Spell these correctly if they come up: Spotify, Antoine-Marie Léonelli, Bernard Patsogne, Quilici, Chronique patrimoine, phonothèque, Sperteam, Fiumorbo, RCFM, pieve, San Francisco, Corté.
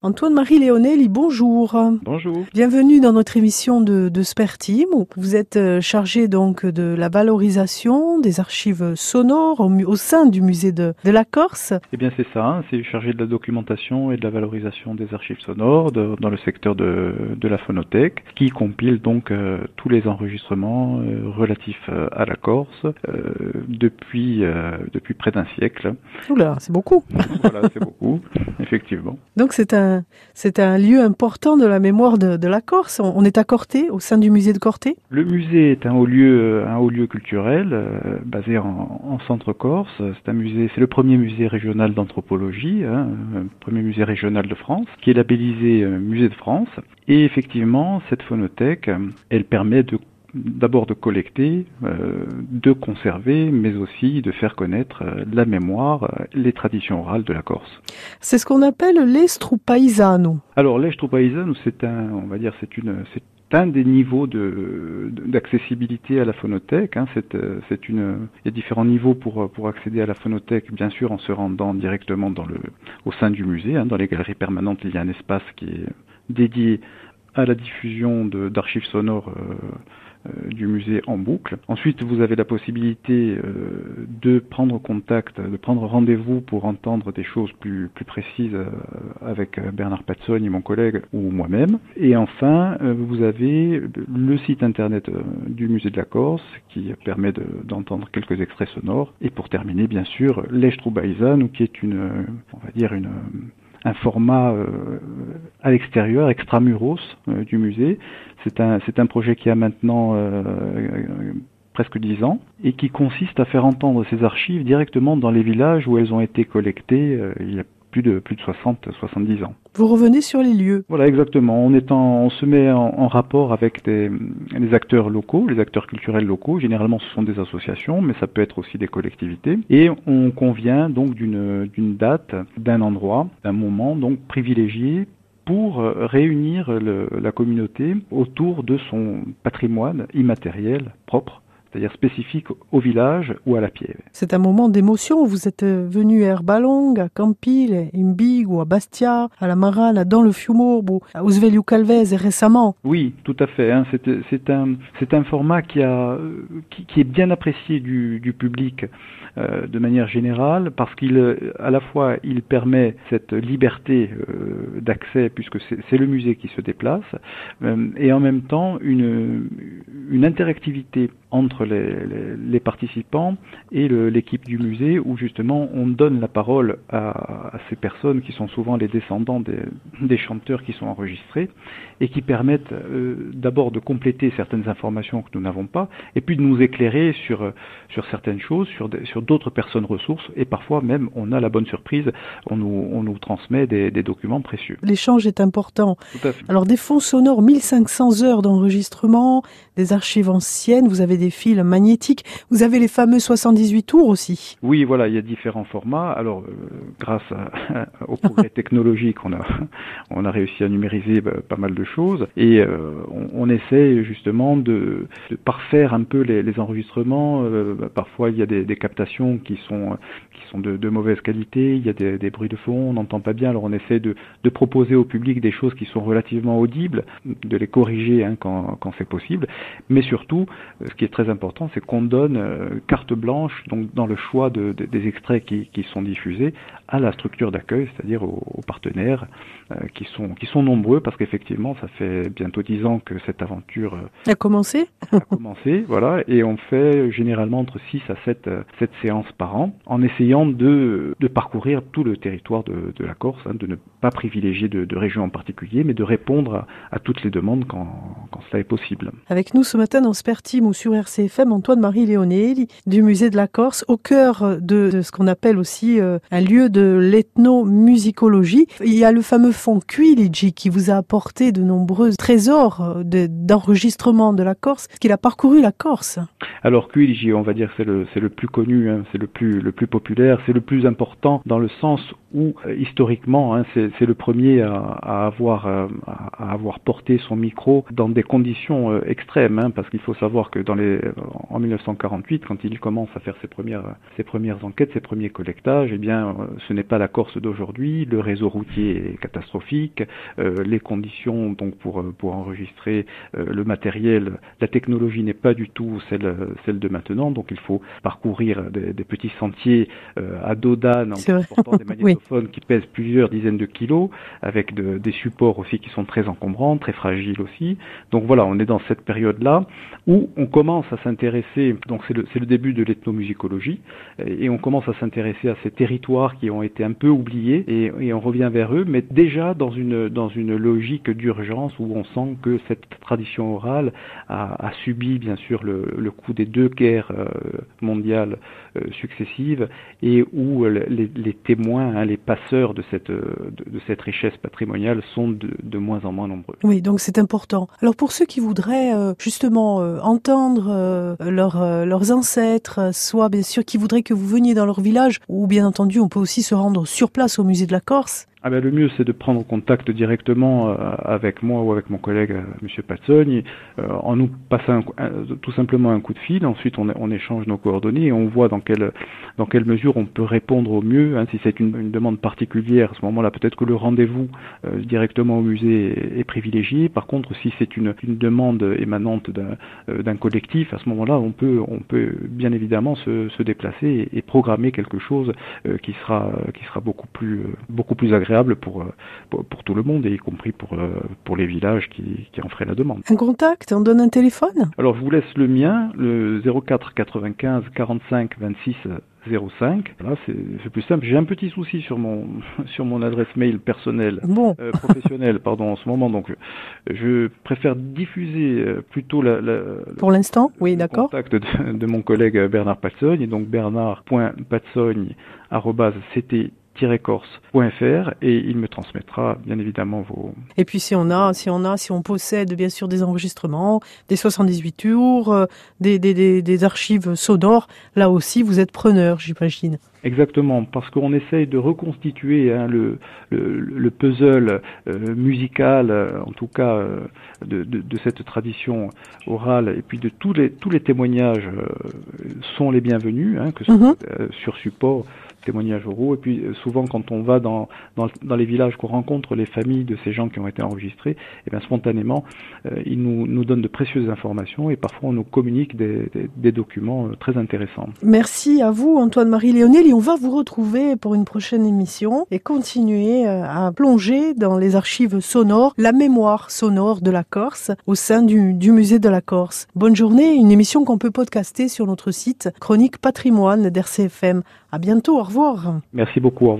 Antoine-Marie Léonelli, bonjour. Bonjour. Bienvenue dans notre émission de Sperteam. Vous êtes chargé donc de la valorisation des archives sonores au sein du musée de la Corse. Eh bien c'est ça, hein, c'est chargé de la documentation et de la valorisation des archives sonores dans le secteur de la phonothèque, qui compile donc tous les enregistrements relatifs à la Corse depuis près d'un siècle. Oula, c'est beaucoup. Voilà, c'est beaucoup, effectivement. Donc c'est un lieu important de la mémoire de la Corse. On est à Corté, au sein du musée de Corté. Le musée est un haut lieu culturel basé en centre Corse. C'est le premier musée régional d'anthropologie, premier musée régional de France, qui est labellisé musée de France. Et effectivement, cette phonothèque, elle permet d'abord de collecter, de conserver, mais aussi de faire connaître la mémoire, les traditions orales de la Corse. C'est ce qu'on appelle l'estru paisano. Alors l'estru paisano, c'est un des niveaux d'accessibilité à la phonothèque. Hein, il y a différents niveaux pour accéder à la phonothèque, bien sûr en se rendant directement au sein du musée. Hein, dans les galeries permanentes, il y a un espace qui est dédié à la diffusion d'archives sonores du musée en boucle. Ensuite, vous avez la possibilité de prendre contact, de prendre rendez-vous pour entendre des choses plus précises avec Bernard Patsogne, mon collègue, ou moi-même. Et enfin, vous avez le site internet du musée de la Corse qui permet d'entendre quelques extraits sonores. Et pour terminer, bien sûr, l'estru paisano, qui est un format à l'extérieur, extramuros du musée. C'est un projet qui a maintenant presque 10 ans et qui consiste à faire entendre ces archives directement dans les villages où elles ont été collectées il y a plus de 70 ans. Vous revenez sur les lieux. Voilà, exactement. On se met en rapport avec les acteurs locaux, les acteurs culturels locaux. Généralement, ce sont des associations, mais ça peut être aussi des collectivités. Et on convient donc d'une date, d'un endroit, d'un moment donc privilégié pour réunir la communauté autour de son patrimoine immatériel propre, c'est-à-dire spécifique au village ou à la pieve. C'est un moment d'émotion. Vous êtes venu à Herbalong, à Campile, à Imbigo, à Bastia, à la Marana, dans le Fiumorbo, à Usvelio Calvez récemment. Oui, tout à fait. Hein. C'est un format qui est bien apprécié du public de manière générale, parce qu'à la fois il permet cette liberté d'accès, puisque c'est le musée qui se déplace, et en même temps une interactivité entre les participants et l'équipe du musée, où justement on donne la parole à ces personnes qui sont souvent les descendants des chanteurs qui sont enregistrés et qui permettent d'abord de compléter certaines informations que nous n'avons pas, et puis de nous éclairer sur certaines choses, sur d'autres personnes ressources, et parfois même on a la bonne surprise, on nous transmet des documents précieux. L'échange est important. Tout à fait. Alors des fonds sonores, 1500 heures d'enregistrement, des archives anciennes, vous avez des fils magnétiques, vous avez les fameux 78 tours aussi. Oui, voilà, il y a différents formats. Alors, grâce au progrès technologique, on a réussi à numériser pas mal de choses, et on essaie justement de parfaire un peu les enregistrements. Parfois, il y a des captations qui sont de mauvaise qualité, il y a des bruits de fond, on n'entend pas bien, alors on essaie de proposer au public des choses qui sont relativement audibles, de les corriger hein, quand c'est possible, mais surtout, ce qui est très important, c'est qu'on donne carte blanche donc dans le choix des extraits qui sont diffusés à la structure d'accueil, c'est-à-dire aux partenaires qui sont nombreux, parce qu'effectivement, ça fait bientôt 10 ans que cette aventure a commencé, voilà, et on fait généralement entre 6 à 7 séances par an, en essayant de parcourir tout le territoire de la Corse, hein, de ne pas privilégier de région en particulier, mais de répondre à toutes les demandes quand cela est possible. Avec nous ce matin dans Sperteam ou sur RCFM, Antoine-Marie Léonelli du musée de la Corse, au cœur de ce qu'on appelle aussi un lieu de l'ethnomusicologie. Il y a le fameux fonds Quilici qui vous a apporté de nombreux trésors d'enregistrement de la Corse, qu'il a parcouru la Corse. Alors Quilici, on va dire, c'est le plus connu, hein, c'est le plus populaire, c'est le plus important dans le sens où historiquement, hein, c'est le premier à avoir porté son micro dans des conditions extrêmes, hein, parce qu'il faut savoir que dans les c'est en 1948, quand il commence à faire ses premières enquêtes, ses premiers collectages, eh bien, ce n'est pas la Corse d'aujourd'hui, le réseau routier est catastrophique, les conditions donc pour enregistrer le matériel, la technologie n'est pas du tout celle de maintenant, donc il faut parcourir des petits sentiers à dos d'âne en portant des magnétophones qui pèsent plusieurs dizaines de kilos, avec des supports aussi qui sont très encombrants, très fragiles aussi. Donc voilà, on est dans cette période-là où on commence à s'intéresser, donc c'est le début de l'ethnomusicologie, et on commence à s'intéresser à ces territoires qui ont été un peu oubliés, et on revient vers eux, mais déjà dans une logique d'urgence où on sent que cette tradition orale a subi bien sûr le coup des deux guerres mondiales successives, et où les témoins, les passeurs de cette richesse patrimoniale sont de moins en moins nombreux. Oui, donc c'est important. Alors pour ceux qui voudraient justement entendre leurs ancêtres, soit bien sûr qui voudraient que vous veniez dans leur village, ou bien entendu on peut aussi se rendre sur place au musée de la Corse. Ah ben le mieux, c'est de prendre contact directement avec moi ou avec mon collègue Monsieur Patsogne, en nous passant tout simplement un coup de fil. Ensuite, on échange nos coordonnées et on voit dans quelle mesure on peut répondre au mieux. Hein, si c'est une demande particulière, à ce moment-là, peut-être que le rendez-vous directement au musée est privilégié. Par contre, si c'est une demande émanante d'un collectif, à ce moment-là, on peut bien évidemment se déplacer et programmer quelque chose qui sera beaucoup plus agréable. Pour tout le monde, et y compris pour les villages qui en feraient la demande. Un contact, on donne un téléphone ? Alors je vous laisse le mien, le 04 95 45 26 05. Là, c'est plus simple. J'ai un petit souci sur mon adresse mail personnelle, professionnelle, pardon, en ce moment. Donc, je préfère diffuser plutôt pour l'instant, oui, d'accord, contact de mon collègue Bernard Patsogne, et donc bernard.patsogne@ct-corse.fr, et il me transmettra bien évidemment vos... Et puis si on possède bien sûr des enregistrements, des 78 tours, des archives sonores, là aussi vous êtes preneur, j'imagine. Exactement, parce qu'on essaye de reconstituer le puzzle musical, en tout cas de cette tradition orale, et puis de tous les témoignages sont les bienvenus, hein, que ce soit sur support, témoignages oraux, et puis souvent quand on va dans les villages, qu'on rencontre les familles de ces gens qui ont été enregistrés, et bien spontanément ils nous donnent de précieuses informations, et parfois on nous communique des documents très intéressants. Merci à vous, Antoine-Marie Léonelli. On va vous retrouver pour une prochaine émission et continuer à plonger dans les archives sonores, la mémoire sonore de la Corse au sein du musée de la Corse. Bonne journée, une émission qu'on peut podcaster sur notre site Chronique patrimoine d'RCFM. À bientôt, au revoir. Merci beaucoup, au revoir.